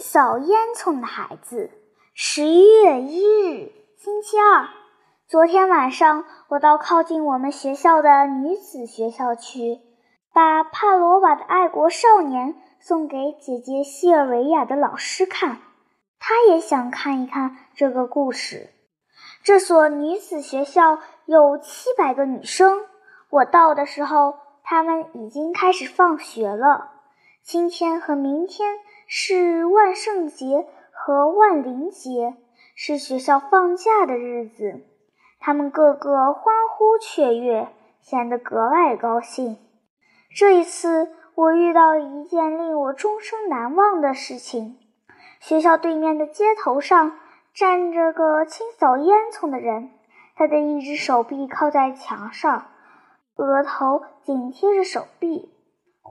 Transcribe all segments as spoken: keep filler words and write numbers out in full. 扫烟囱的孩子。十一月一日，星期二。昨天晚上，我到靠近我们学校的女子学校去，把帕罗瓦的《爱国少年》送给姐姐西尔维亚的老师看，她也想看一看这个故事。这所女子学校有七百个女生，我到的时候，她们已经开始放学了。今天和明天是万圣节和万灵节，是学校放假的日子。他们个个欢呼雀跃，显得格外高兴。这一次，我遇到一件令我终生难忘的事情。学校对面的街头上站着个清扫烟囱的人，他的一只手臂靠在墙上，额头紧贴着手臂，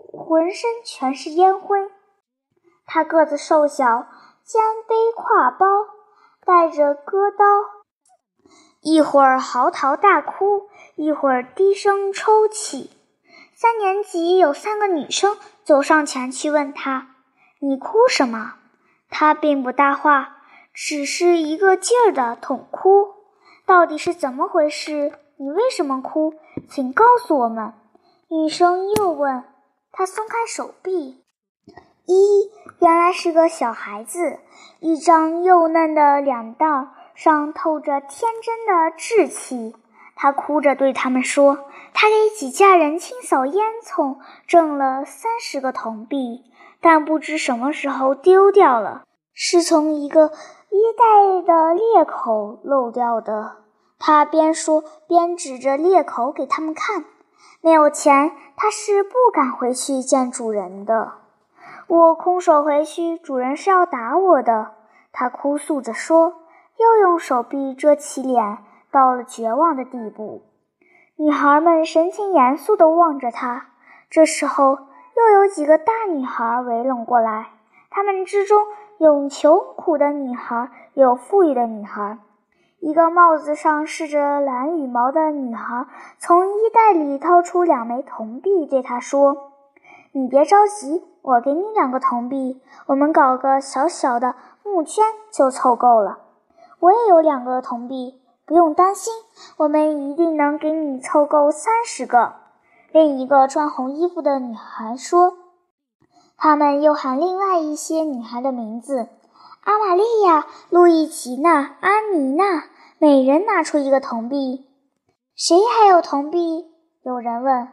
浑身全是烟灰。他个子瘦小，肩背挎包，带着割刀，一会儿嚎啕大哭，一会儿低声抽泣。三年级有三个女生走上前去问他：“你哭什么？”他并不搭话，只是一个劲儿的痛哭。到底是怎么回事？你为什么哭？请告诉我们。女生又问，他松开手臂。一，原来是个小孩子，一张幼嫩的脸蛋上透着天真的稚气。他哭着对他们说，他给几家人清扫烟囱挣了三十个铜币，但不知什么时候丢掉了，是从一个衣带的裂口漏掉的。他边说边指着裂口给他们看。没有钱，他是不敢回去见主人的。我空手回去，主人是要打我的。他哭诉着说，又用手臂遮起脸，到了绝望的地步。女孩们神情严肃地望着他。这时候，又有几个大女孩围拢过来，她们之中有穷苦的女孩，有富裕的女孩。一个帽子上饰着蓝羽毛的女孩从衣袋里掏出两枚铜币，对他说：“你别着急，我给你两个铜币，我们搞个小小的募捐就凑够了。我也有两个铜币，不用担心，我们一定能给你凑够三十个。”另一个穿红衣服的女孩说，他们又喊另外一些女孩的名字：阿玛利亚、路易吉娜、安妮娜，每人拿出一个铜币。谁还有铜币？有人问。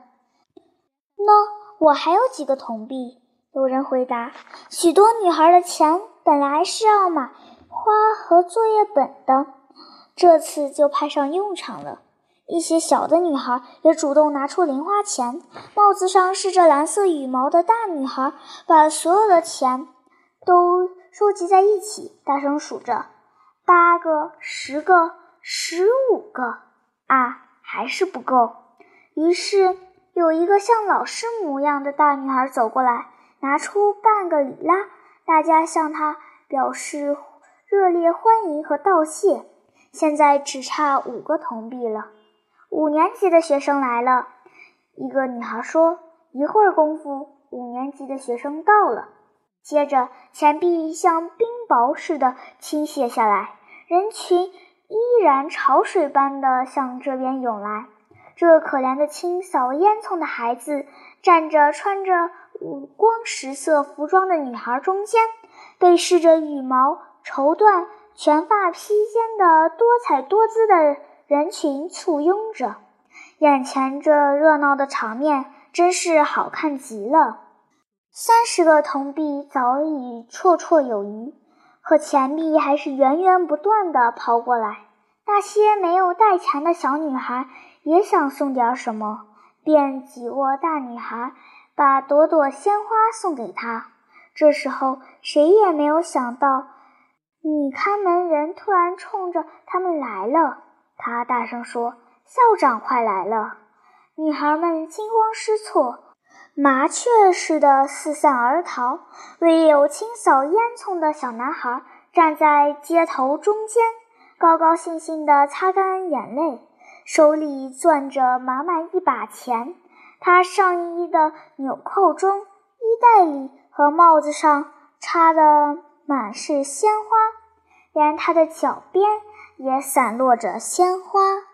喏，我还有几个铜币，有人回答。许多女孩的钱本来是要买花和作业本的，这次就派上用场了。一些小的女孩也主动拿出零花钱。帽子上饰着蓝色羽毛的大女孩把所有的钱都收集在一起，大声数着：八个，十个，十五个。啊，还是不够。于是有一个像老师模样的大女孩走过来，拿出半个里拉，大家向她表示热烈欢迎和道谢。现在只差五个铜币了。五年级的学生来了，一个女孩说，一会儿功夫，五年级的学生到了。接着钱币像冰雹似的倾泻下来，人群依然潮水般的向这边涌来。这可怜的清扫烟囱的孩子站着穿着五光十色服装的女孩中间，被饰着羽毛、绸缎、全发披肩的多彩多姿的人群簇拥着。眼前这热闹的场面真是好看极了。三十个铜币早已绰绰有余，可钱币还是源源不断地跑过来。那些没有带钱的小女孩也想送点什么，便挤过大女孩，把朵朵鲜花送给她。这时候，谁也没有想到，女看门人突然冲着他们来了。她大声说：“校长快来了！”女孩们惊慌失措，麻雀似的四散而逃，唯有清扫烟囱的小男孩站在街头中间，高高兴兴地擦干眼泪，手里攥着满满一把钱。他上衣的纽扣中、衣袋里和帽子上插的满是鲜花，连他的脚边也散落着鲜花。